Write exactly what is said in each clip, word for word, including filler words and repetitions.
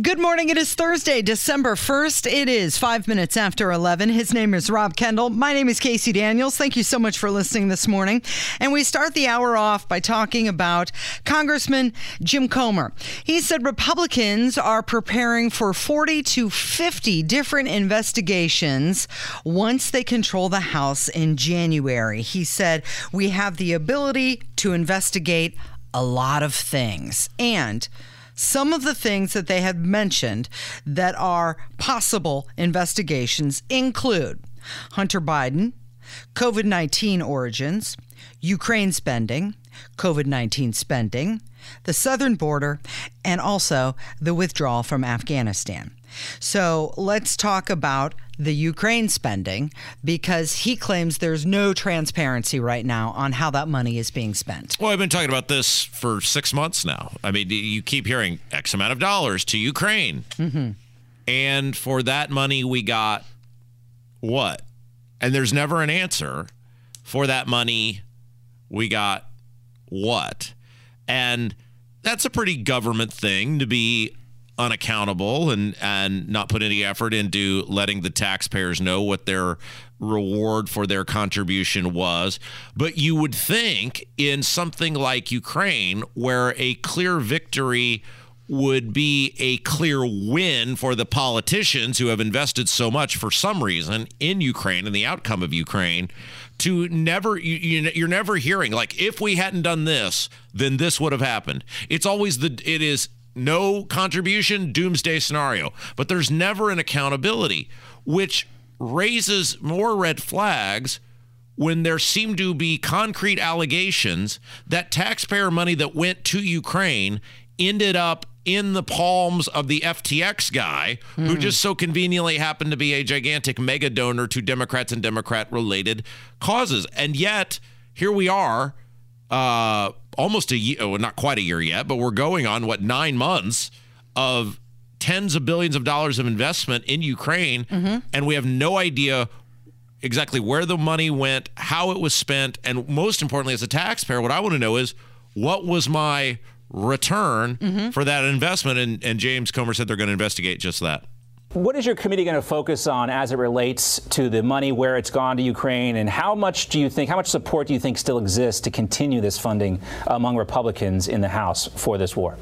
Good morning. It is Thursday, December first. It is five minutes after eleven. His name is Rob Kendall. My name is Casey Daniels. Thank you so much for listening this morning. And we start the hour off by talking about Congressman Jim Comer. He said Republicans are preparing for forty to fifty different investigations once they control the House in January. He said, we have the ability to investigate a lot of things. And some of the things that they have mentioned that are possible investigations include Hunter Biden, COVID nineteen origins, Ukraine spending, COVID nineteen spending, the southern border, and also the withdrawal from Afghanistan. So let's talk about the Ukraine spending, because he claims there's no transparency right now on how that money is being spent. Well, I've been talking about this for six months now. I mean, you keep hearing X amount of dollars to Ukraine. Mm-hmm. And for that money, we got what? And there's never an answer. For that money, we got what? And that's a pretty government thing to be unaccountable and, and not put any effort into letting the taxpayers know what their reward for their contribution was. But you would think in something like Ukraine, where a clear victory would be a clear win for the politicians who have invested so much for some reason in Ukraine and the outcome of Ukraine, to never, you, you, you're never hearing, like, if we hadn't done this, then this would have happened. It's always the, it is no contribution, doomsday scenario. But there's never an accountability, which raises more red flags when there seem to be concrete allegations that taxpayer money that went to Ukraine ended up in the palms of the F T X guy, mm. who just so conveniently happened to be a gigantic mega donor to Democrats and Democrat-related causes. And yet, here we are, uh, almost a year, well, not quite a year yet, but we're going on, what, nine months of tens of billions of dollars of investment in Ukraine, mm-hmm. and we have no idea exactly where the money went, how it was spent, and most importantly, as a taxpayer, what I want to know is, what was my return mm-hmm. for that investment? And, and James Comer said they're going to investigate just that. What is your committee going to focus on as it relates to the money, where it's gone to Ukraine, and how much do you think, how much support do you think still exists to continue this funding among Republicans in the House for this war?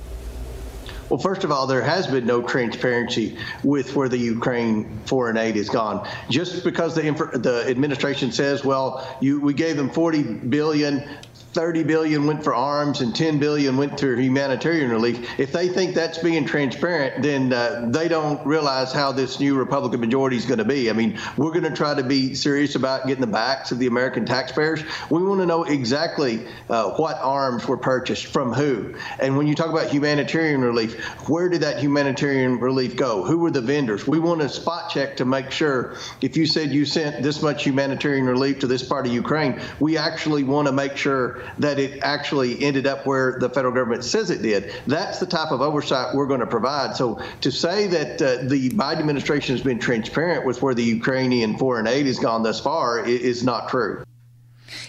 Well, first of all, there has been no transparency with where the Ukraine foreign aid has gone. Just because the the administration says, well, you, we gave them forty billion dollars, thirty billion dollars went for arms, and ten billion dollars went to humanitarian relief. If they think that's being transparent, then uh, they don't realize how this new Republican majority is going to be. I mean, we're going to try to be serious about getting the backs of the American taxpayers. We want to know exactly uh, what arms were purchased from who. And when you talk about humanitarian relief, where did that humanitarian relief go? Who were the vendors? We want to spot check to make sure if you said you sent this much humanitarian relief to this part of Ukraine, we actually want to make sure that it actually ended up where the federal government says it did. That's the type of oversight we're going to provide. So to say that uh, the Biden administration has been transparent with where the Ukrainian foreign aid has gone thus far is not true.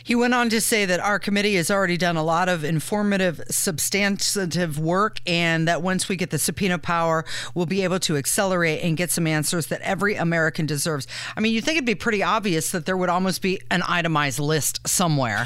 He went on to say that our committee has already done a lot of informative, substantive work, and that once we get the subpoena power, we'll be able to accelerate and get some answers that every American deserves. I mean, you'd think it'd be pretty obvious that there would almost be an itemized list somewhere.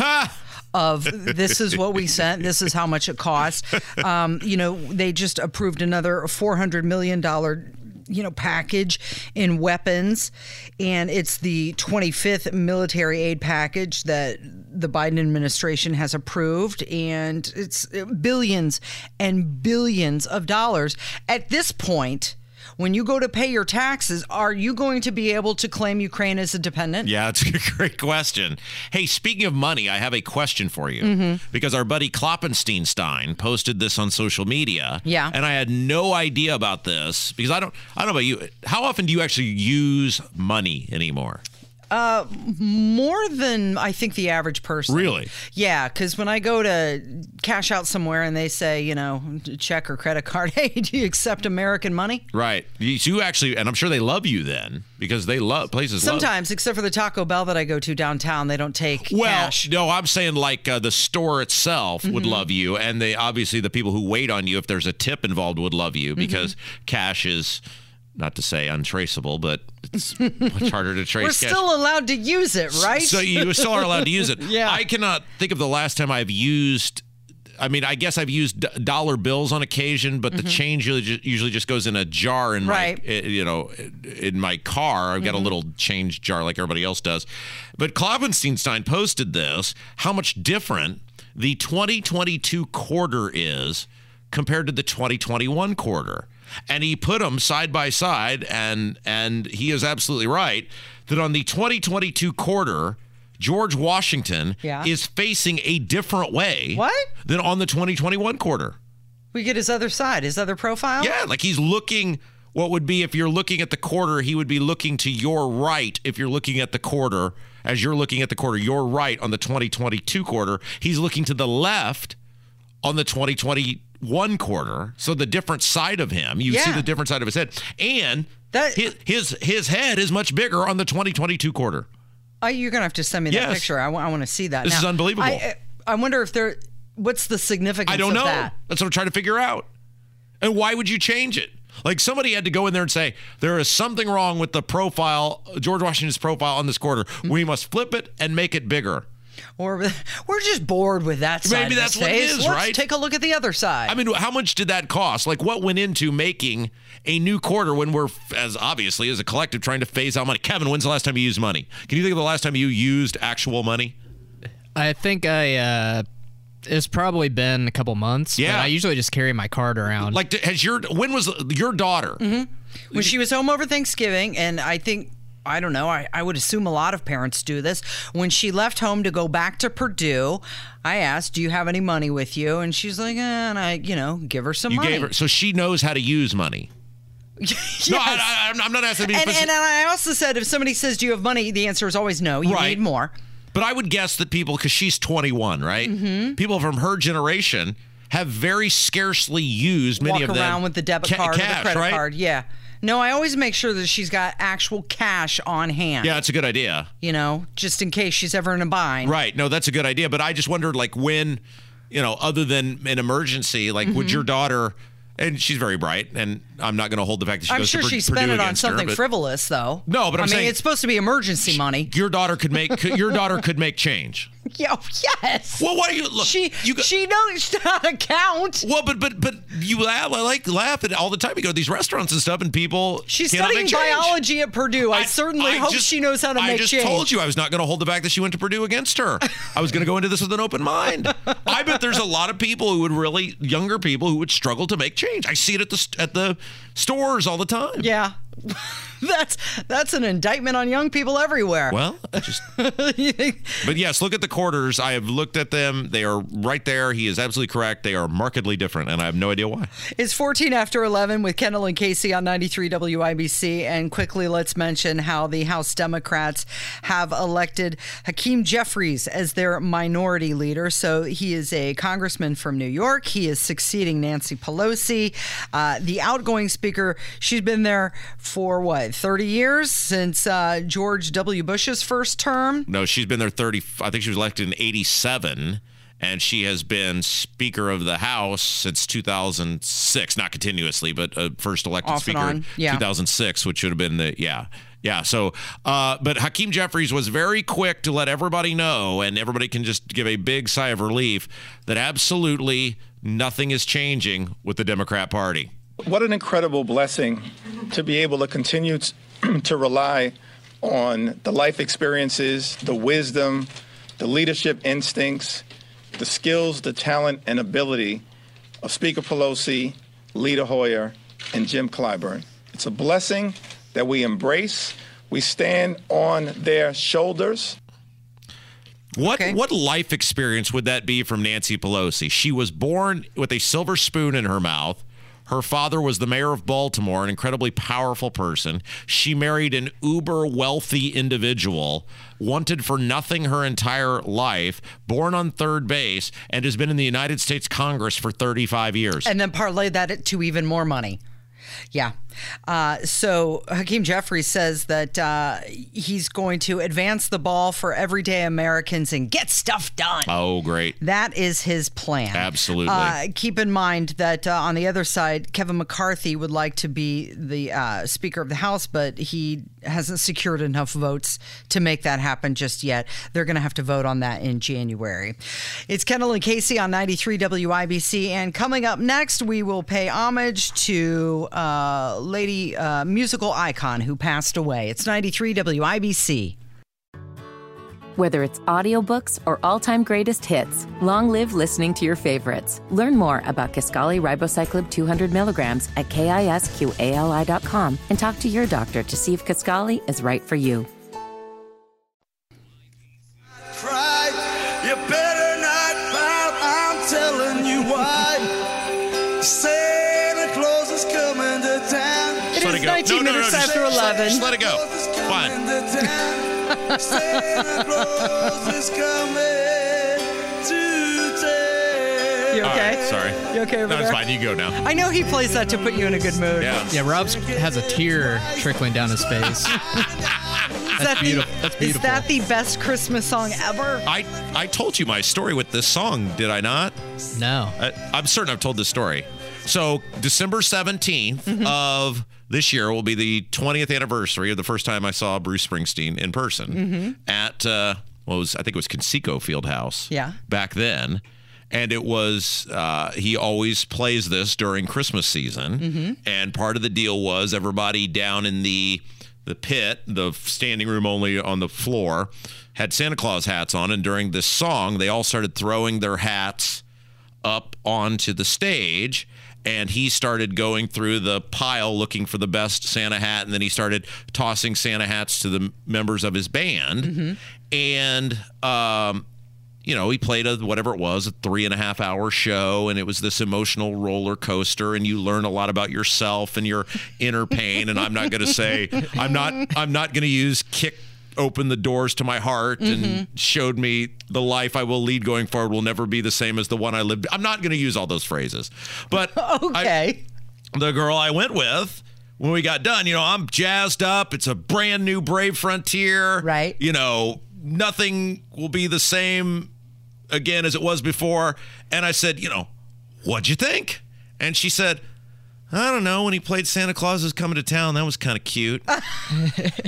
Of this is what we sent, this is how much it cost. Um, you know, they just approved another four hundred million dollars you know, package in weapons, and it's the twenty-fifth military aid package that the Biden administration has approved, and it's billions and billions of dollars. At this point, when you go to pay your taxes, are you going to be able to claim Ukraine as a dependent? Yeah, that's a great question. Hey, speaking of money, I have a question for you. Mm-hmm. Because our buddy Kloppensteinstein posted this on social media. Yeah. And I had no idea about this because I don't, I don't know about you. How often do you actually use money anymore? Uh, more than I think the average person. Really? Yeah, because when I go to cash out somewhere and they say, you know, check or credit card, hey, do you accept American money? Right. You, you actually, and I'm sure they love you then because they love places. Sometimes, love. Except for the Taco Bell that I go to downtown, they don't take well, cash. Well, no, I'm saying like uh, the store itself mm-hmm. would love you, and they obviously the people who wait on you, if there's a tip involved, would love you because mm-hmm. cash is. Not to say untraceable, but it's much harder to trace. We're cash. Still allowed to use it, right? So you still are allowed to use it. Yeah. I cannot think of the last time I've used, I mean, I guess I've used d- dollar bills on occasion, but mm-hmm. the change usually just goes in a jar in right. my, you know, in my car. I've got mm-hmm. a little change jar like everybody else does. But Kloppensteinstein posted this, how much different the twenty twenty-two quarter is compared to the twenty twenty-one quarter. And he put them side by side, and and he is absolutely right that on the twenty twenty-two quarter, George Washington yeah. is facing a different way what? Than on the twenty twenty-one quarter. We get his other side, his other profile? Yeah, like he's looking, what would be if you're looking at the quarter, he would be looking to your right if you're looking at the quarter. As you're looking at the quarter, your right on the twenty twenty-two quarter, he's looking to the left on the twenty twenty-two one quarter, so the different side of him, you yeah. see the different side of his head, and that, his, his his head is much bigger on the twenty twenty-two quarter. Uh, you're gonna have to send me that yes. picture. I, w- I want to see that. This now, is unbelievable. I, I wonder if there, what's the significance? I don't know. Of that? That's what I'm trying to figure out. And why would you change it? Like somebody had to go in there and say there is something wrong with the profile, George Washington's profile on this quarter. Mm-hmm. We must flip it and make it bigger. Or we're just bored with that side. Maybe that's what it is, Let's right? Take a look at the other side. I mean, how much did that cost? Like, what went into making a new quarter when we're, as obviously as a collective, trying to phase out money? Kevin, when's the last time you used money? Can you think of the last time you used actual money? I think I. Uh... It's probably been a couple months. Yeah, but I usually just carry my card around. Like, has your when was your daughter? Mm-hmm. When she was home over Thanksgiving, and I think. I don't know, I, I would assume a lot of parents do this. When she left home to go back to Purdue, I asked, do you have any money with you? And she's like, eh, and I, you know, give her some you money. Gave her, so she knows how to use money. Yes. No, I, I, I'm not asking. And, and I also said, if somebody says, do you have money? The answer is always no, you right. need more. But I would guess that people, because she's twenty-one, right? Mm-hmm. People from her generation have very scarcely used many Walk of them. Walk around with the debit ca- card cash, or the credit right? card, yeah. No, I always make sure that she's got actual cash on hand. Yeah, that's a good idea. You know, just in case she's ever in a bind. Right. No, that's a good idea. But I just wondered, like, when, you know, other than an emergency, like, mm-hmm. would your daughter, and she's very bright, and I'm not going to hold the fact that she I'm goes sure to Purdue against her. I'm sure she spent it on something her, but, frivolous, though. No, but I'm I mean, saying. I mean, it's supposed to be emergency she, money. Your daughter could make, could, your daughter could make change. Yo, yes. Well, why do you look? She you go, she knows how to count. Well, but but but you laugh. I like laugh at all the time. You go to these restaurants and stuff, and people. She's studying biology at Purdue. I, I certainly I hope just, she knows how to I make change. I just told you I was not going to hold the fact that she went to Purdue against her. I was going to go into this with an open mind. I bet there's a lot of people who would really younger people who would struggle to make change. I see it at the at the stores all the time. Yeah. That's that's an indictment on young people everywhere. Well, just but yes, look at the quarters. I have looked at them. They are right there. He is absolutely correct. They are markedly different, and I have no idea why. It's fourteen after eleven with Kendall and Casey on ninety-three W I B C. And quickly, let's mention how the House Democrats have elected Hakeem Jeffries as their minority leader. So he is a congressman from New York. He is succeeding Nancy Pelosi, uh, the outgoing speaker. She's been there for what, thirty years since uh, George W. Bush's first term? No, she's been there thirty. I think she was elected in eighty-seven, and she has been Speaker of the House since two thousand six. Not continuously, but uh, first elected Off Speaker in yeah. two thousand six, which should have been the yeah. Yeah, so, uh, but Hakeem Jeffries was very quick to let everybody know, and everybody can just give a big sigh of relief that absolutely nothing is changing with the Democrat Party. What an incredible blessing to be able to continue t- to rely on the life experiences, the wisdom, the leadership instincts, the skills, the talent, and ability of Speaker Pelosi, Leda Hoyer, and Jim Clyburn. It's a blessing that we embrace. We stand on their shoulders. What okay. what life experience would that be from Nancy Pelosi? She was born with a silver spoon in her mouth. Her father was the mayor of Baltimore, an incredibly powerful person. She married an uber wealthy individual, wanted for nothing her entire life, born on third base, and has been in the United States Congress for thirty-five years. And then parlay that to even more money. Yeah. Uh, so Hakeem Jeffries says that uh, he's going to advance the ball for everyday Americans and get stuff done. Oh, great. That is his plan. Absolutely. Uh, keep in mind that uh, on the other side, Kevin McCarthy would like to be the uh, Speaker of the House, but he hasn't secured enough votes to make that happen just yet. They're going to have to vote on that in January. It's Kendall and Casey on ninety-three W I B C. And coming up next, we will pay homage to uh, lady uh, musical icon who passed away. It's ninety-three W I B C. Whether it's audiobooks or all-time greatest hits, long live listening to your favorites. Learn more about Kisqali Ribocyclib two hundred milligrams at kisqali dot com and talk to your doctor to see if Kisqali is right for you. You better not bow, I'm telling you why. Santa Claus is coming to town. It is nineteen minutes after eleven. Just let it go. Fine. Santa Claus is coming to town. You okay? Right, sorry. You okay over no, there? That's fine. You go now. I know he plays that to put you in a good mood. Yeah, yeah. Rob has a tear trickling down his face. That's, that beautiful. The, That's beautiful. Is that the best Christmas song ever? I, I told you my story with this song, did I not? No. I, I'm certain I've told this story. So December seventeenth mm-hmm. of... this year will be the twentieth anniversary of the first time I saw Bruce Springsteen in person mm-hmm. at uh, what was I think it was Conseco Fieldhouse. Yeah, back then, and it was uh, he always plays this during Christmas season, mm-hmm. and part of the deal was everybody down in the the pit, the standing room only on the floor, had Santa Claus hats on, and during this song, they all started throwing their hats up onto the stage. And he started going through the pile looking for the best Santa hat. And then he started tossing Santa hats to the members of his band. Mm-hmm. And, um, you know, he played a, whatever it was, a three and a half hour show. And it was this emotional roller coaster. And you learn a lot about yourself and your inner pain. And I'm not going to say, I'm not, I'm not going to use kick. Opened the doors to my heart and mm-hmm. showed me the life I will lead going forward will never be the same as the one I lived. I'm not going to use all those phrases, but okay. I, the girl I went with when we got done, you know, I'm jazzed up. It's a brand new brave frontier, right? You know, nothing will be the same again as it was before. And I said, you know, what'd you think? And she said, I don't know. When he played Santa Claus is Coming to Town, that was kind of cute. It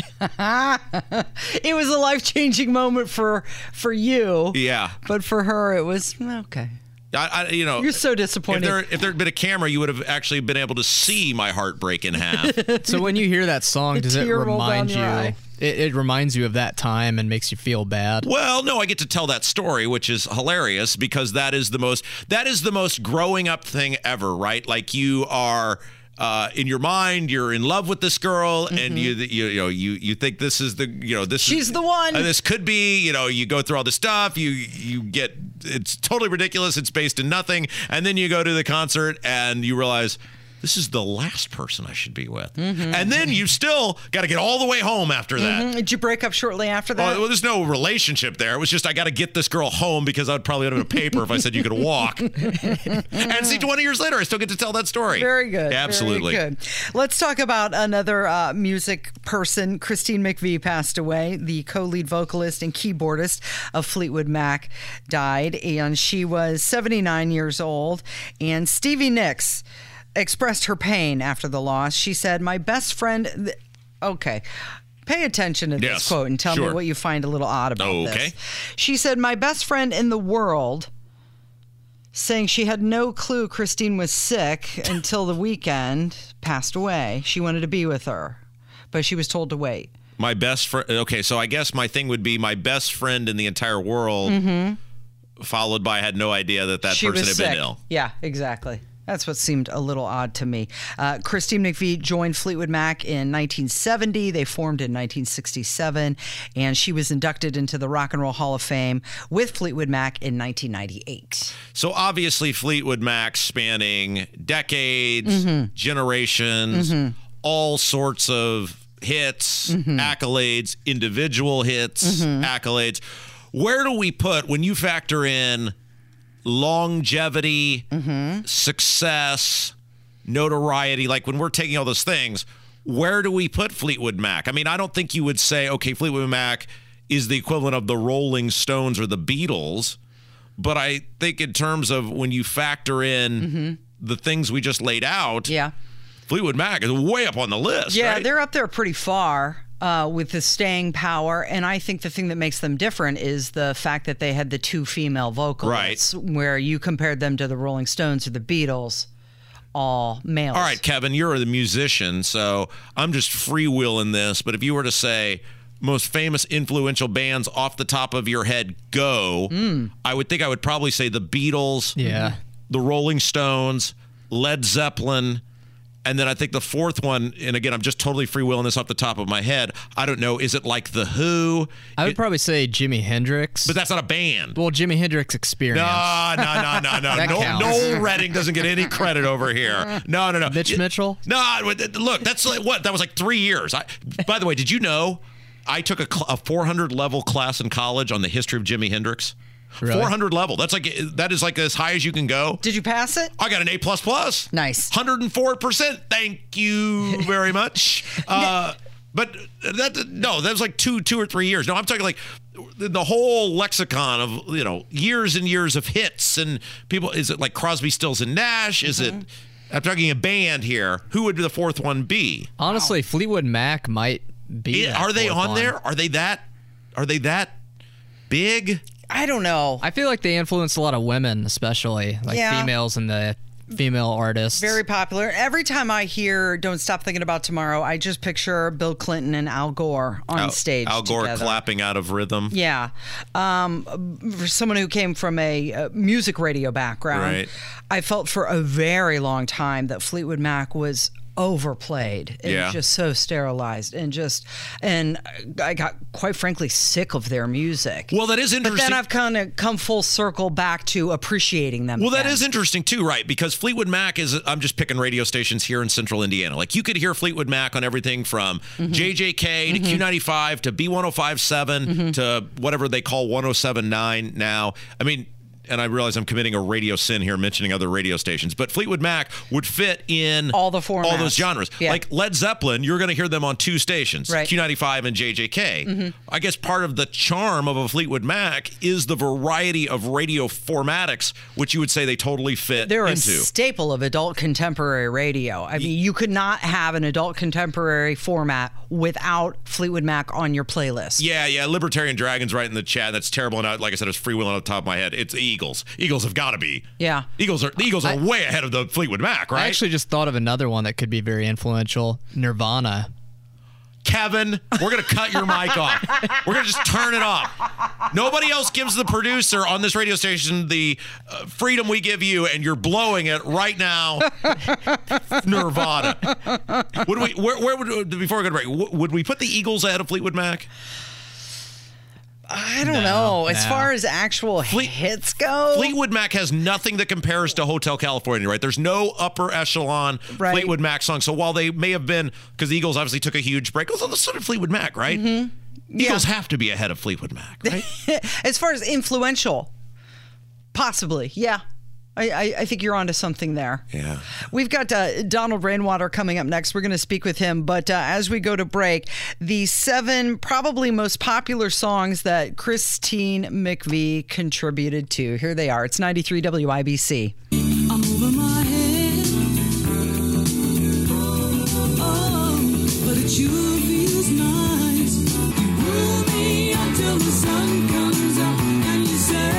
was a life-changing moment for for you. Yeah. But for her, it was, okay. I, I, you know, you're so disappointed. If there, if there had been a camera, you would have actually been able to see my heart break in half. So when you hear that song, does it remind you? It, it reminds you of that time and makes you feel bad. Well, no, I get to tell that story, which is hilarious because that is the most that is the most growing up thing ever, right? Like you are uh, in your mind, you're in love with this girl, mm-hmm. and you you you know you you think this is the you know this she's is, the one. And this could be you know you go through all this stuff, you you get. It's totally ridiculous. It's based in nothing. And then you go to the concert and you realize this is the last person I should be with. Mm-hmm. And then you still got to get all the way home after that. Mm-hmm. Did you break up shortly after that? Well, well there's no relationship there. It was just I got to get this girl home because I would probably have a paper if I said you could walk. And see, twenty years later, I still get to tell that story. Very good. Absolutely. Very good. Let's talk about another uh, music person. Christine McVie passed away. The co-lead vocalist and keyboardist of Fleetwood Mac died, and she was seventy-nine years old. And Stevie Nicks expressed her pain after the loss. She said, my best friend... Th- okay. Pay attention to this yes, quote and tell sure. me what you find a little odd about okay. this. She said, my best friend in the world, saying she had no clue Christine was sick until the weekend, passed away. She wanted to be with her, but she was told to wait. My best friend... Okay, so I guess my thing would be my best friend in the entire world, mm-hmm. followed by I had no idea that that she person had sick. Been ill. Yeah, exactly. That's what seemed a little odd to me. Uh, Christine McVie joined Fleetwood Mac in nineteen seventy. They formed in nineteen sixty-seven, and she was inducted into the Rock and Roll Hall of Fame with Fleetwood Mac in nineteen ninety-eight. So obviously Fleetwood Mac spanning decades, mm-hmm. generations, mm-hmm. all sorts of hits, mm-hmm. accolades, individual hits, mm-hmm. accolades. Where do we put, when you factor in longevity, mm-hmm. success, notoriety, like when we're taking all those things, where do we put Fleetwood Mac? I mean, I don't think you would say, okay, Fleetwood Mac is the equivalent of the Rolling Stones or the Beatles, but I think in terms of when you factor in mm-hmm. the things we just laid out, yeah. Fleetwood Mac is way up on the list. Yeah, right? They're up there pretty far. Uh, with the staying power, and I think the thing that makes them different is the fact that they had the two female vocalists, right. where you compared them to the Rolling Stones or the Beatles, all males. All right, Kevin, you're the musician, so I'm just freewheeling this, but if you were to say most famous influential bands off the top of your head, go, mm. I would think I would probably say the Beatles, yeah, the Rolling Stones, Led Zeppelin, and then I think the fourth one, and again, I'm just totally freewheeling this off the top of my head. I don't know. Is it like The Who? I would it, probably say Jimi Hendrix. But that's not a band. Well, Jimi Hendrix Experience. No, no, no, no, no. no Noel Redding doesn't get any credit over here. No, no, no. Mitch it, Mitchell? No, look, that's like what? That was like three years. I, by the way, did you know I took a, a four hundred level class in college on the history of Jimi Hendrix? Really? four hundred level. That's like that is like as high as you can go. Did you pass it? I got an A plus plus. Nice. one hundred four percent. Thank you very much. Uh, but that no, that was like two, two or three years. No, I'm talking like the whole lexicon of you know years and years of hits and people. Is it like Crosby, Stills and Nash? Is mm-hmm. it? I'm talking a band here. Who would the fourth one be? Honestly, wow. Fleetwood Mac might be. It, are they on one. there? Are they that? Are they that big? I don't know. I feel like they influenced a lot of women, especially like yeah. females and the female artists. Very popular. Every time I hear "Don't Stop Thinking About Tomorrow," I just picture Bill Clinton and Al Gore on Al, stage. Al Gore together. Clapping out of rhythm. Yeah, um, for someone who came from a uh, music radio background, right. I felt for a very long time that Fleetwood Mac was overplayed and yeah. just so sterilized and just and I got quite frankly sick of their music. Well, that is interesting. But then I've kind of come full circle back to appreciating them. Well, again. That is interesting too, right? Because Fleetwood Mac is I'm just picking radio stations here in Central Indiana. Like you could hear Fleetwood Mac on everything from mm-hmm. J J K to mm-hmm. Q ninety-five to B ten fifty-seven mm-hmm. to whatever they call one oh seven point nine now. I mean, and I realize I'm committing a radio sin here mentioning other radio stations, but Fleetwood Mac would fit in all the formats. All those genres. Yeah. Like Led Zeppelin, you're going to hear them on two stations, right. Q ninety-five and J J K. Mm-hmm. I guess part of the charm of a Fleetwood Mac is the variety of radio formatics, which you would say they totally fit They're into. They're a staple of adult contemporary radio. I mean, you could not have an adult contemporary format without Fleetwood Mac on your playlist. Yeah, yeah. Libertarian Dragon's right in the chat. That's terrible. And I, like I said, it's freewheeling off the top of my head. It's E. Eagles. Eagles have got to be. Yeah. Eagles are the Eagles are I, way ahead of the Fleetwood Mac, right? I actually just thought of another one that could be very influential, Nirvana. Kevin, we're going to cut your mic off. We're going to just turn it off. Nobody else gives the producer on this radio station the uh, freedom we give you, and you're blowing it right now. Nirvana. Would we, where, where would, before we go to break, would we put the Eagles ahead of Fleetwood Mac? I don't no, know. As no. far as actual Fle- hits go, Fleetwood Mac has nothing that compares to Hotel California, right? There's no upper echelon right. Fleetwood Mac song. So while they may have been, because the Eagles obviously took a huge break, also so did Fleetwood Mac, right? Mm-hmm. Eagles yeah. have to be ahead of Fleetwood Mac, right? As far as influential, possibly, yeah. I, I think you're onto something there. Yeah. We've got uh, Donald Rainwater coming up next. We're going to speak with him. But uh, as we go to break, the seven probably most popular songs that Christine McVie contributed to. Here they are. It's ninety-three W I B C. I'm over my head. Oh, but it sure feels nice. You rule me until the sun comes up and you say,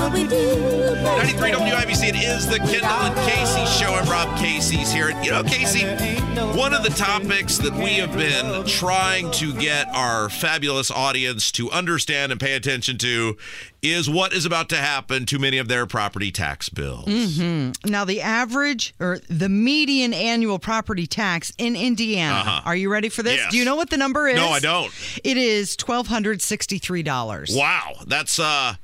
what we do. ninety-three W I B C, it is the Kendall and Casey show. I'm Rob Casey's here. You know, Casey, one of the topics that we have been trying to get our fabulous audience to understand and pay attention to is what is about to happen to many of their property tax bills. Mm-hmm. Now, the average or the median annual property tax in Indiana, uh-huh. Are you ready for this? Yes. Do you know what the number is? No, I don't. It is one thousand two hundred sixty-three dollars. Wow. That's, uh,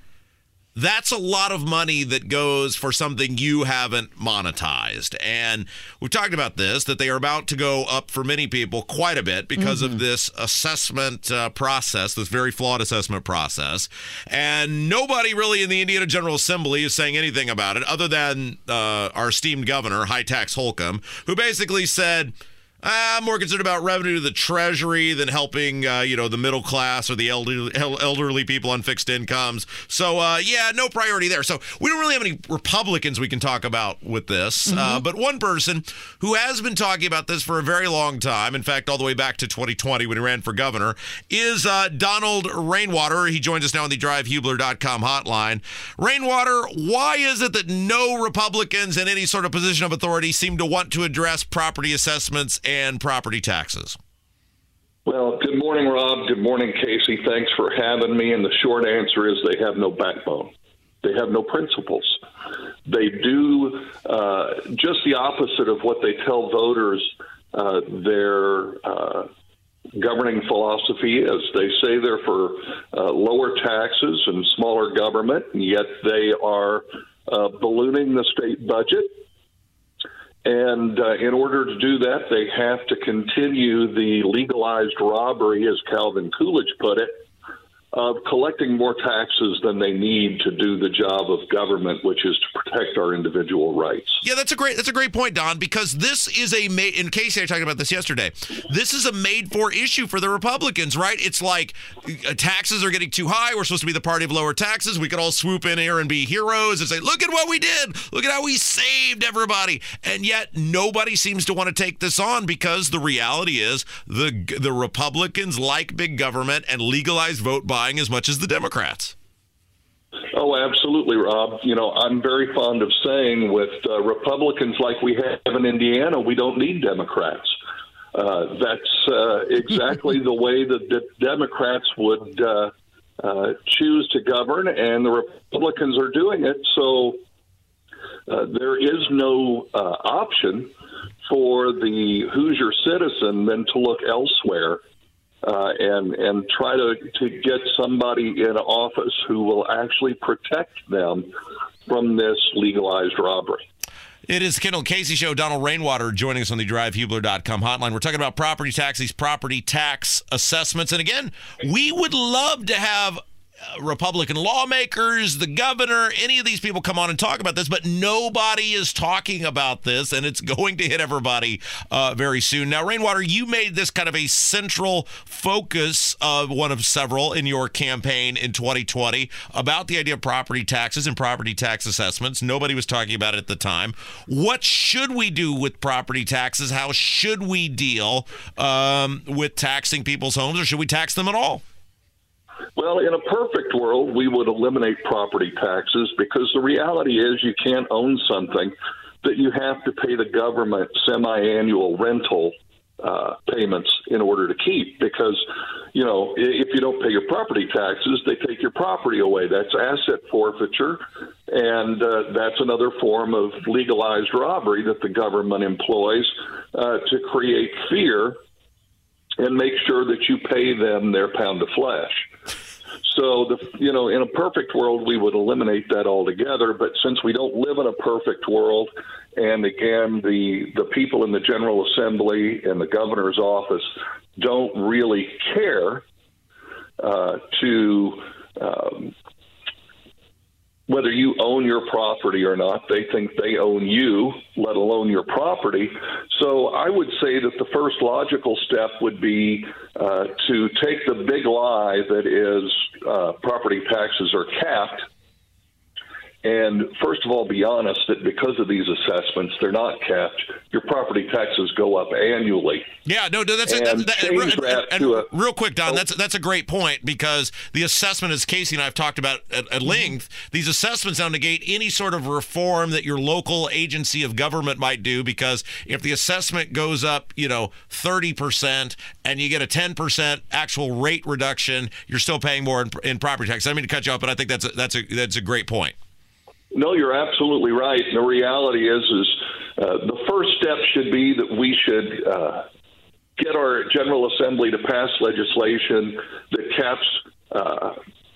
that's a lot of money that goes for something you haven't monetized. And we've talked about this, that they are about to go up for many people quite a bit because mm-hmm. of this assessment uh, process, this very flawed assessment process. And nobody really in the Indiana General Assembly is saying anything about it other than uh, our esteemed governor, High Tax Holcomb, who basically said, I'm more concerned about revenue to the Treasury than helping, uh, you know, the middle class or the elderly, elderly people on fixed incomes. So, uh, yeah, no priority there. So we don't really have any Republicans we can talk about with this. Mm-hmm. Uh, but one person who has been talking about this for a very long time, in fact, all the way back to twenty twenty when he ran for governor, is uh, Donald Rainwater. He joins us now on the drive hubler dot com hotline. Rainwater, why is it that no Republicans in any sort of position of authority seem to want to address property assessments and property taxes? Well, good morning, Rob. Good morning, Casey. Thanks for having me. And the short answer is they have no backbone. They have no principles. They do uh, just the opposite of what they tell voters uh, their uh, governing philosophy is. They say they're for uh, lower taxes and smaller government, and yet they are uh, ballooning the state budget. And uh, in order to do that, they have to continue the legalized robbery, as Calvin Coolidge put it, of collecting more taxes than they need to do the job of government, which is to protect our individual rights. Yeah, that's a great that's a great point, Don, because this is a ma- in Casey, I talked about this yesterday. This is a made-for issue for the Republicans, right? It's like uh, taxes are getting too high. We're supposed to be the party of lower taxes. We could all swoop in here and be heroes and say, "Look at what we did! Look at how we saved everybody!" And yet, nobody seems to want to take this on because the reality is the the Republicans like big government and legalized vote buying as much as the Democrats. Oh, absolutely, Rob. You know, I'm very fond of saying with uh, Republicans like we have in Indiana, we don't need Democrats. Uh, that's uh, exactly the way that the Democrats would uh, uh, choose to govern, and the Republicans are doing it. So uh, there is no uh, option for the Hoosier citizen than to look elsewhere Uh, and and try to, to get somebody in office who will actually protect them from this legalized robbery. It is the Kendall and Casey Show. Donald Rainwater joining us on the drive hubler dot com hotline. We're talking about property taxes, property tax assessments. And again, we would love to have Republican lawmakers, the governor, any of these people come on and talk about this, but nobody is talking about this, and it's going to hit everybody uh, very soon. Now, Rainwater, you made this kind of a central focus of one of several in your campaign in twenty twenty about the idea of property taxes and property tax assessments. Nobody was talking about it at the time. What should we do with property taxes? How should we deal um, with taxing people's homes, or should we tax them at all? Well, in a perfect world, we would eliminate property taxes because the reality is you can't own something that you have to pay the government semi-annual rental uh, payments in order to keep. Because, you know, if you don't pay your property taxes, they take your property away. That's asset forfeiture, and uh, that's another form of legalized robbery that the government employs uh, to create fear and make sure that you pay them their pound of flesh. So, the, you know, in a perfect world, we would eliminate that altogether. But since we don't live in a perfect world, and again, the, the people in the General Assembly and the governor's office don't really care uh, to um, whether you own your property or not. They think they own you, let alone your property. So I would say that the first logical step would be uh, to take the big lie that is uh, property taxes are capped And first of all, be honest that because of these assessments, they're not capped. Your property taxes go up annually. Yeah, no, that's and a, that's, that, and, that and, and a, real quick, Don. Oh, that's that's a great point, because the assessment, as Casey and I have talked about at, at length, mm-hmm. these assessments now negate any sort of reform that your local agency of government might do. Because if the assessment goes up, you know, thirty percent, and you get a ten percent actual rate reduction, you're still paying more in, in property tax. I didn't mean to cut you off, but I think that's a, that's a that's a great point. No, you're absolutely right. The reality is, is uh, the first step should be that we should uh, get our General Assembly to pass legislation that caps uh,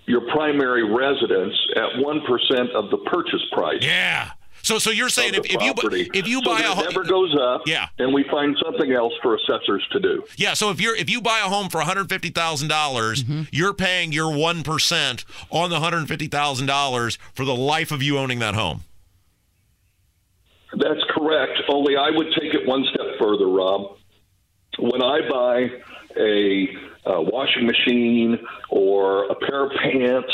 your primary residence at one percent of the purchase price. Yeah. So, so you're saying if, if you if you buy so a home, it never goes up, yeah. and we find something else for assessors to do. Yeah. So if you're if you buy a home for one hundred fifty thousand dollars, mm-hmm. you're paying your one percent on the one hundred fifty thousand dollars for the life of you owning that home. That's correct. Only I would take it one step further, Rob. When I buy a, a washing machine or a pair of pants,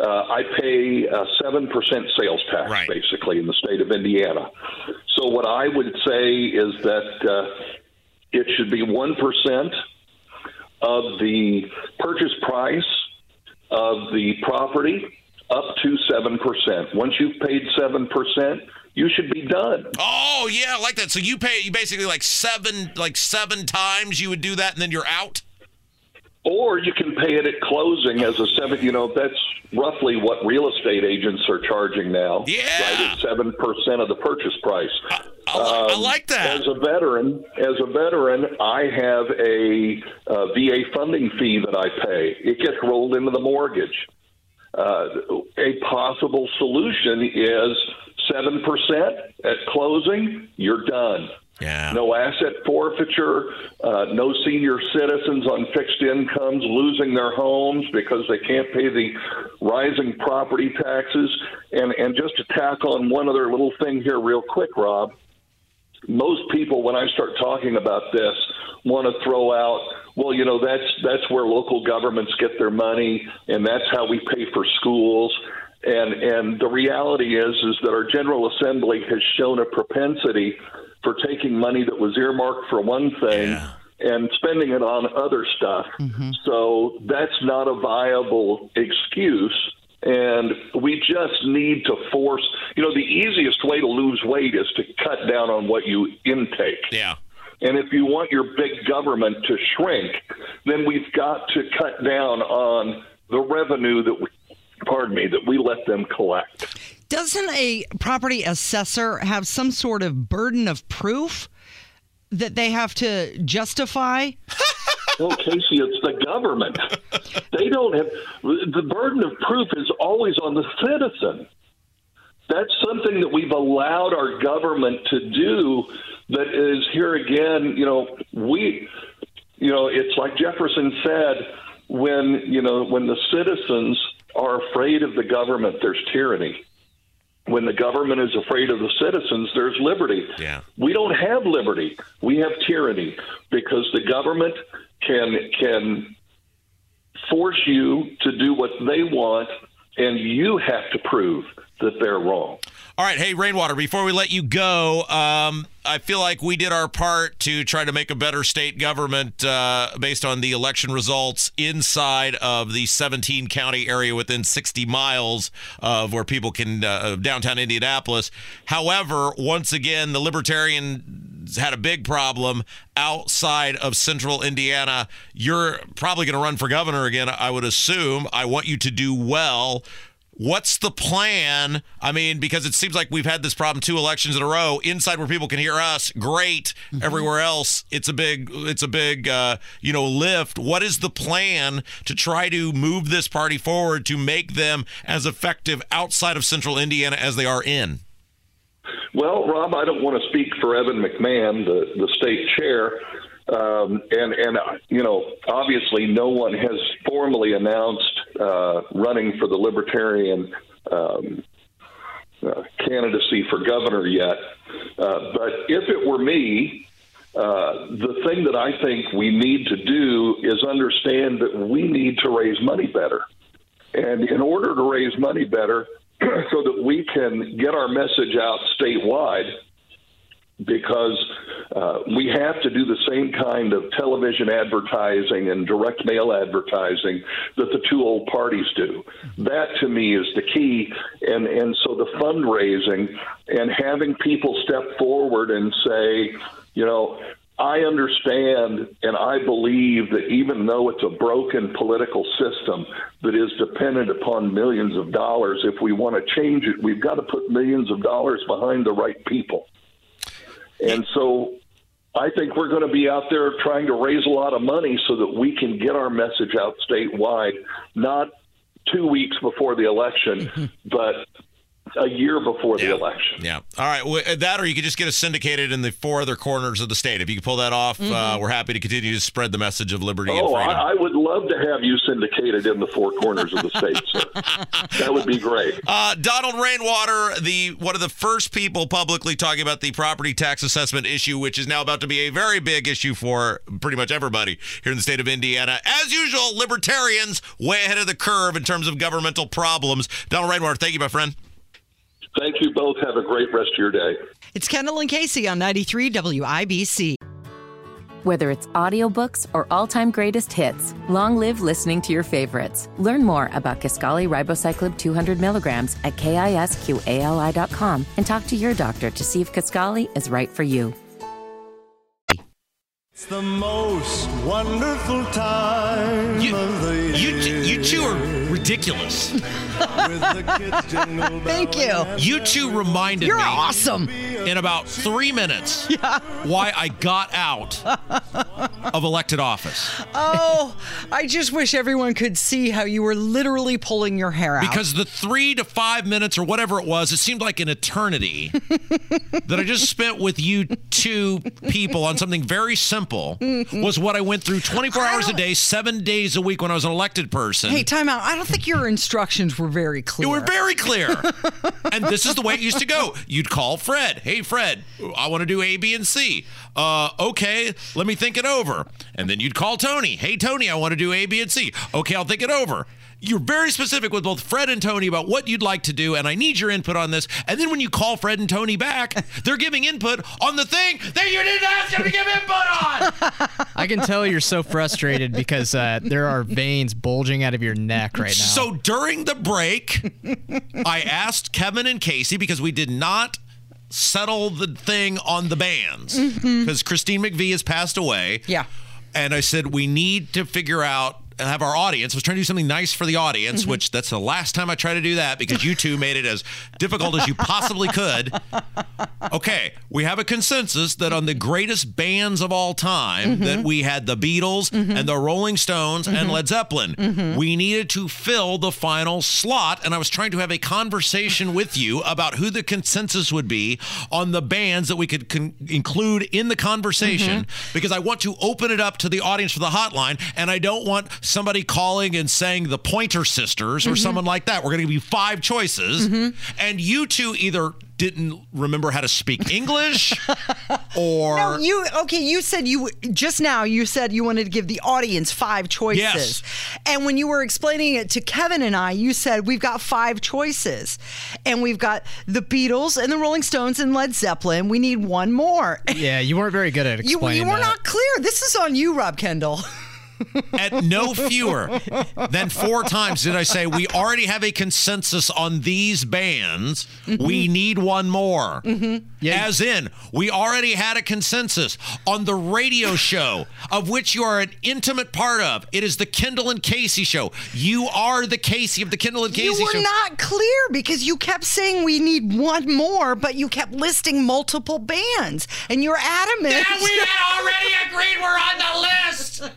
Uh, I pay a seven percent sales tax, right. basically, in the state of Indiana. So what I would say is that uh, it should be one percent of the purchase price of the property up to seven percent. Once you've paid seven percent, you should be done. Oh, yeah, I like that. So you pay you basically like seven, like seven times you would do that, and then you're out? Or you can pay it at closing as a seven. You know, that's roughly what real estate agents are charging now. Yeah, right at seven percent of the purchase price. I, I, um, I like that. As a veteran, as a veteran, I have a, a V A funding fee that I pay. It gets rolled into the mortgage. Uh, a possible solution is seven percent at closing. You're done. Yeah. No asset forfeiture, uh, no senior citizens on fixed incomes losing their homes because they can't pay the rising property taxes. And, and just to tack on one other little thing here real quick, Rob, most people, when I start talking about this, want to throw out, well, you know, that's that's where local governments get their money, and that's how we pay for schools. And, and the reality is, is that our General Assembly has shown a propensity for taking money that was earmarked for one thing yeah. and spending it on other stuff. Mm-hmm. So that's not a viable excuse. And we just need to force, you know, the easiest way to lose weight is to cut down on what you intake. Yeah. And if you want your big government to shrink, then we've got to cut down on the revenue that we, pardon me, that we let them collect. Doesn't a property assessor have some sort of burden of proof that they have to justify? Well, Casey, it's the government. They don't have the burden of proof is always on the citizen. That's something that we've allowed our government to do that is here again, you know, we you know, it's like Jefferson said, when, you know, when the citizens are afraid of the government, there's tyranny. When the government is afraid of the citizens, there's liberty. Yeah. We don't have liberty. We have tyranny because the government can can force you to do what they want, and you have to prove that they're wrong. All right. Hey, Rainwater, before we let you go, um, I feel like we did our part to try to make a better state government uh, based on the election results inside of the seventeen county area within sixty miles of where people can, uh, downtown Indianapolis. However, once again, the Libertarians had a big problem outside of central Indiana. You're probably going to run for governor again, I would assume. I want you to do well. What's the plan? I mean, because it seems like we've had this problem two elections in a row. Inside where people can hear us, great. Mm-hmm. Everywhere else, it's a big, it's a big, uh, you know, lift. What is the plan to try to move this party forward to make them as effective outside of central Indiana as they are in? Well, Rob, I don't want to speak for Evan McMahon, the, the state chair. Um, and, and uh, you know, obviously no one has formally announced uh, running for the Libertarian um, uh, candidacy for governor yet. Uh, but if it were me, uh, the thing that I think we need to do is understand that we need to raise money better. And in order to raise money better, so that we can get our message out statewide, because uh, we have to do the same kind of television advertising and direct mail advertising that the two old parties do. That, to me, is the key. And, and so the fundraising and having people step forward and say, you know, I understand and I believe that even though it's a broken political system that is dependent upon millions of dollars, if we want to change it, we've got to put millions of dollars behind the right people. And so I think we're going to be out there trying to raise a lot of money so that we can get our message out statewide, not two weeks before the election, but a year before the yeah. election. Yeah. All right. Well, that, or you could just get us syndicated in the four other corners of the state. If you can pull that off, mm-hmm. uh, we're happy to continue to spread the message of liberty oh, and freedom. I, I would love to have you syndicated in the four corners of the state, sir. That would be great. Uh, Donald Rainwater, the one of the first people publicly talking about the property tax assessment issue, which is now about to be a very big issue for pretty much everybody here in the state of Indiana. As usual, libertarians way ahead of the curve in terms of governmental problems. Donald Rainwater, thank you, my friend. Thank you both. Have a great rest of your day. It's Kendall and Casey on ninety-three W I B C. Whether it's audiobooks or all-time greatest hits, long live listening to your favorites. Learn more about Kisqali Ribocyclib two hundred milligrams at kisqali dot com and talk to your doctor to see if Kisqali is right for you. It's the most wonderful time you, of the year. You, you two are ridiculous. Thank you. You two reminded You're me. You're awesome. In about three minutes, yeah. why I got out of elected office. Oh, I just wish everyone could see how you were literally pulling your hair out. Because the three to five minutes or whatever it was, it seemed like an eternity that I just spent with you two people on something very simple. Was what I went through twenty-four hours a day, seven days a week when I was an elected person. Hey, time out. I don't think your instructions were very clear. They were very clear. And this is the way it used to go. You'd call Fred. Hey, Fred, I want to do A, B, and C. Uh, okay, let me think it over. And then you'd call Tony. Hey, Tony, I want to do A, B, and C. Okay, I'll think it over. You're very specific with both Fred and Tony about what you'd like to do, and I need your input on this. And then when you call Fred and Tony back, they're giving input on the thing that you didn't ask them to give input on! I can tell you're so frustrated because uh, there are veins bulging out of your neck right now. So during the break, I asked Kevin and Casey, because we did not settle the thing on the bands, because mm-hmm. Christine McVie has passed away. Yeah. And I said, we need to figure out and have our audience. I was trying to do something nice for the audience, mm-hmm. which that's the last time I try to do that because you two made it as difficult as you possibly could. Okay, we have a consensus that on the greatest bands of all time, mm-hmm. that we had the Beatles mm-hmm. and the Rolling Stones mm-hmm. and Led Zeppelin. Mm-hmm. We needed to fill the final slot, and I was trying to have a conversation with you about who the consensus would be on the bands that we could con- include in the conversation, mm-hmm. because I want to open it up to the audience for the hotline, and I don't want somebody calling and saying the Pointer Sisters or mm-hmm. someone like that. We're going to give you five choices. Mm-hmm. And you two either didn't remember how to speak English or... No, you... Okay, you said you... Just now, you said you wanted to give the audience five choices. Yes. And when you were explaining it to Kevin and I, you said, we've got five choices. And we've got the Beatles and the Rolling Stones and Led Zeppelin. We need one more. Yeah, you weren't very good at explaining that. You, you were that. Not clear. This is on you, Rob Kendall. At no fewer than four times did I say, we already have a consensus on these bands. Mm-hmm. We need one more. Mm-hmm. Yeah. As in, we already had a consensus on the radio show of which you are an intimate part of. It is the Kendall and Casey show. You are the Casey of the Kendall and Casey show. You were show. Not clear because you kept saying we need one more, but you kept listing multiple bands. And you're adamant. Yeah, we had already agreed we're on the list.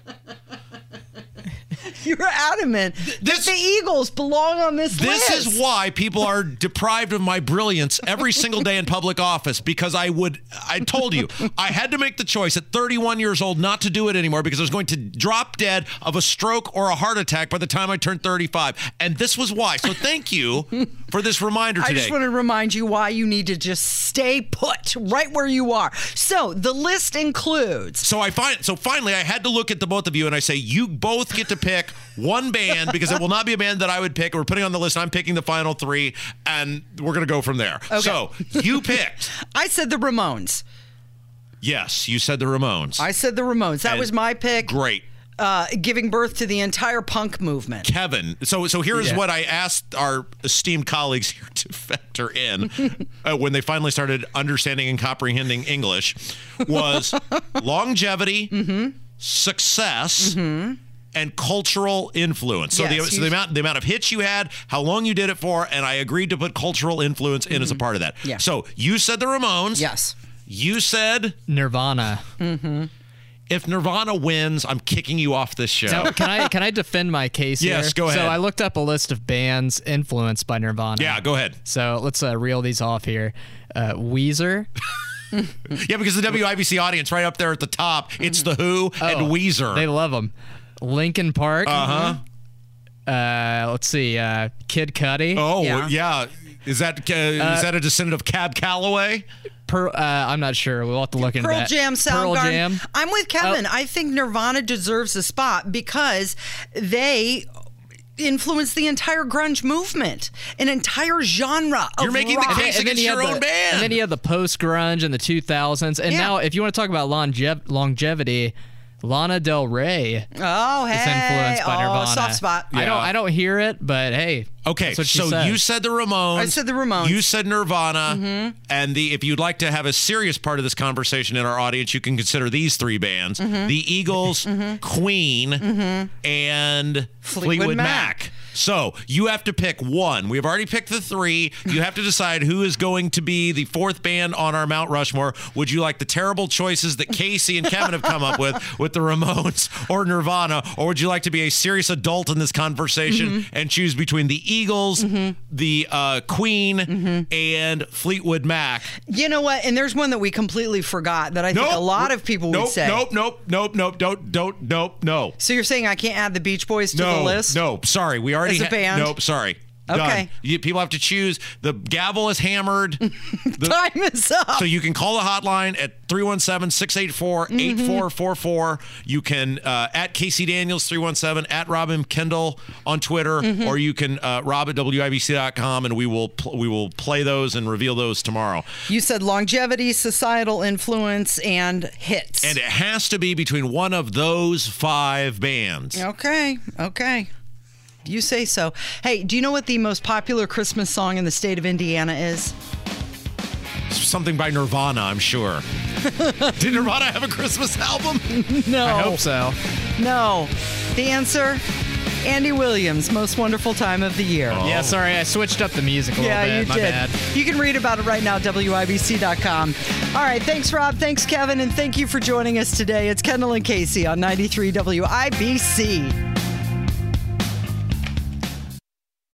You're adamant this, that the Eagles belong on this, this list. This is why people are deprived of my brilliance every single day in public office, because I would, I told you, I had to make the choice at thirty-one years old not to do it anymore because I was going to drop dead of a stroke or a heart attack by the time I turned thirty-five. And this was why. So thank you for this reminder today. I just want to remind you why you need to just stay put right where you are. So the list includes. So I find so finally I had to look at the both of you and I say you both get to pick one band because it will not be a band that I would pick. We're putting on the list. I'm picking the final three, and we're gonna go from there. Okay. So you picked. I said the Ramones. Yes, you said the Ramones. I said the Ramones. That and was my pick. Great. Uh, giving birth to the entire punk movement. Kevin, so so here's yeah. what I asked our esteemed colleagues here to factor in uh, when they finally started understanding and comprehending English was longevity, mm-hmm. success, mm-hmm. and cultural influence. So, yes, the, so the amount the amount of hits you had, how long you did it for, and I agreed to put cultural influence in mm-hmm. as a part of that. Yeah. So you said the Ramones. Yes. You said Nirvana. Mm-hmm. If Nirvana wins, I'm kicking you off this show. Now, can I can I defend my case yes, here? Yes, go ahead. So I looked up a list of bands influenced by Nirvana. Yeah, go ahead. So let's uh, reel these off here. Uh, Weezer. Yeah, because the W I B C audience right up there at the top, it's The Who oh, and Weezer. They love them. Linkin Park. Uh-huh. Uh, let's see. Uh, Kid Cudi. Oh, yeah. yeah. Is that uh, uh, is that a descendant of Cab Calloway? Pearl, uh, I'm not sure. We'll have to look into that. Pearl Jam, Soundgarden. Pearl Jam. I'm with Kevin. Oh. I think Nirvana deserves a spot because they influenced the entire grunge movement, an entire genre of You're making rock. the case and against your own the, band. And then you have the post-grunge and the two thousands. And yeah. now, if you want to talk about longev- longevity... Lana Del Rey oh, hey. is influenced by oh, Nirvana. Soft spot. Yeah. I don't I don't hear it, but hey. Okay, that's what she so said. You said the Ramones. I said the Ramones. You said Nirvana. Mm-hmm. And the if you'd like to have a serious part of this conversation in our audience, you can consider these three bands. Mm-hmm. The Eagles, mm-hmm. Queen, mm-hmm. and Fleetwood, Fleetwood Mac. Mac. So you have to pick one. We've already picked the three. You have to decide who is going to be the fourth band on our Mount Rushmore. Would you like the terrible choices that Casey and Kevin have come up with, with the Ramones or Nirvana, or would you like to be a serious adult in this conversation mm-hmm. and choose between the Eagles, mm-hmm. the uh, Queen, mm-hmm. and Fleetwood Mac? You know what? And there's one that we completely forgot that I nope. think a lot of people nope, would say. Nope, nope, nope, nope, don't, don't, nope, no. So you're saying I can't add the Beach Boys to no, the list? No, sorry, we are. As a band? Ha- nope, sorry. Okay. You, people have to choose. The gavel is hammered. The, time is up. So you can call the hotline at three one seven, six eight four, eight four four four. You can uh, at Casey Daniels three one seven, at Robin Kendall on Twitter, mm-hmm. or you can uh, rob at W I B C dot com, and we will pl- we will play those and reveal those tomorrow. You said longevity, societal influence, and hits. And it has to be between one of those five bands. Okay, okay. You say so. Hey, do you know what the most popular Christmas song in the state of Indiana is? Something by Nirvana, I'm sure. Did Nirvana have a Christmas album? No. I hope so. No. The answer? Andy Williams, Most Wonderful Time of the Year. Oh. Yeah, sorry, I switched up the music a yeah, little bit. You My did. bad. You can read about it right now, W I B C dot com. All right, thanks, Rob. Thanks, Kevin. And thank you for joining us today. It's Kendall and Casey on ninety-three W I B C.